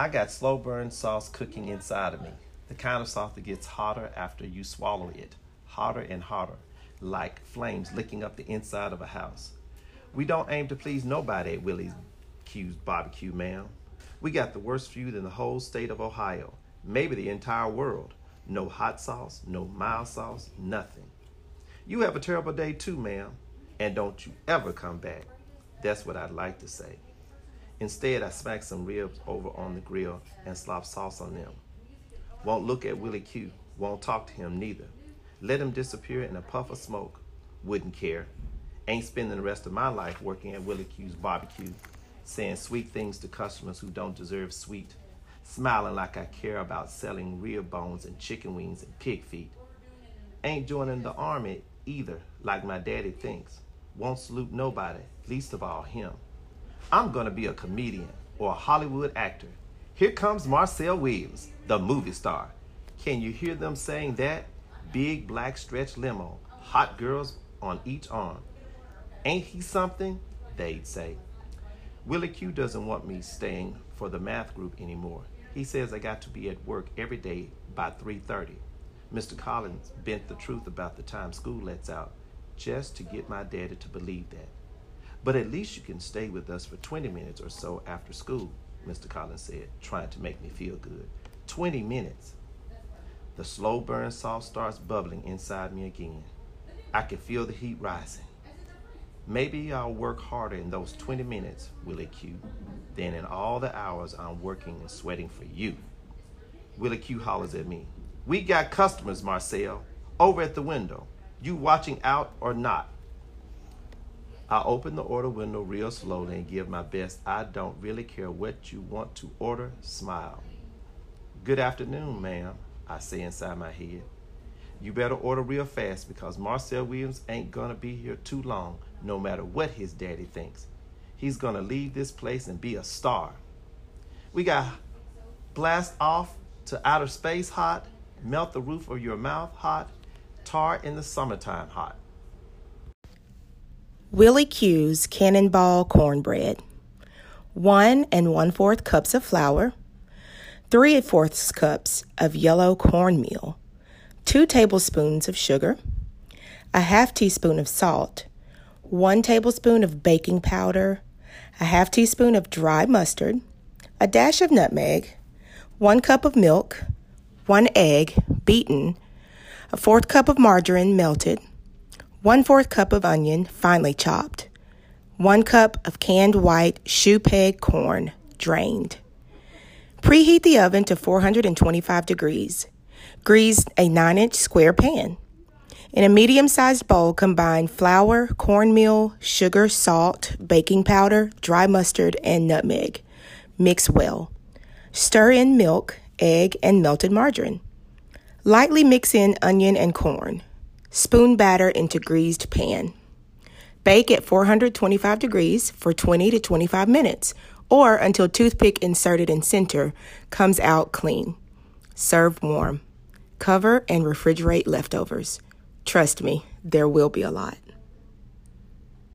I got slow burn sauce cooking inside of me. The kind of sauce that gets hotter after you swallow it. Hotter and hotter, like flames licking up the inside of a house. We don't aim to please nobody at Willie Q's barbecue, ma'am. We got the worst feud in the whole state of Ohio, maybe the entire world. No hot sauce, no mild sauce, nothing. You have a terrible day too, ma'am, and don't you ever come back. That's what I'd like to say. Instead, I smack some ribs over on the grill and slop sauce on them. Won't look at Willie Q, won't talk to him neither. Let him disappear in a puff of smoke. Wouldn't care. Ain't spending the rest of my life working at Willie Q's barbecue, saying sweet things to customers who don't deserve sweet, smiling like I care about selling rib bones and chicken wings and pig feet. Ain't joining the army either, like my daddy thinks. Won't salute nobody, least of all him. I'm gonna be a comedian or a Hollywood actor. Here comes Marcel Williams, the movie star. Can you hear them saying that? Big black stretch limo, hot girls on each arm. Ain't he something? They'd say. Willie Q doesn't want me staying for the math group anymore. He says I got to be at work every day by 3:30. Mr. Collins bent the truth about the time school lets out just to get my daddy to believe that. But at least you can stay with us for 20 minutes or so after school, Mr. Collins said, trying to make me feel good. 20 minutes. The slow burn sauce starts bubbling inside me again. I can feel the heat rising. Maybe I'll work harder in those 20 minutes, Willie Q, than in all the hours I'm working and sweating for you. Willie Q hollers at me. We got customers, Marcel, over at the window. You watching out or not? I open the order window real slowly and give my best I don't really care what you want to order smile. Good afternoon, ma'am, I say inside my head. You better order real fast because Marcel Williams ain't gonna be here too long, no matter what his daddy thinks. He's gonna leave this place and be a star. We got blast off to outer space hot, melt the roof of your mouth hot, tar in the summertime hot. Willie Q's Cannonball Cornbread. 1 1/4 cups of flour, 3 1/4 cups of yellow cornmeal, 2 tablespoons of sugar, a half teaspoon of salt, 1 tablespoon of baking powder, a half teaspoon of dry mustard, a dash of nutmeg, 1 cup of milk, 1 egg beaten, a 1/4 cup of margarine melted, 1/4 cup of onion finely chopped, 1 cup of canned white shoe peg corn drained. Preheat the oven to 425 degrees. Grease a 9-inch square pan. In a medium-sized bowl, combine flour, cornmeal, sugar, salt, baking powder, dry mustard, and nutmeg. Mix well. Stir in milk, egg, and melted margarine. Lightly mix in onion and corn. Spoon batter into greased pan. Bake at 425 degrees for 20 to 25 minutes or until toothpick inserted in center comes out clean. Serve warm. Cover and refrigerate leftovers. Trust me, there will be a lot.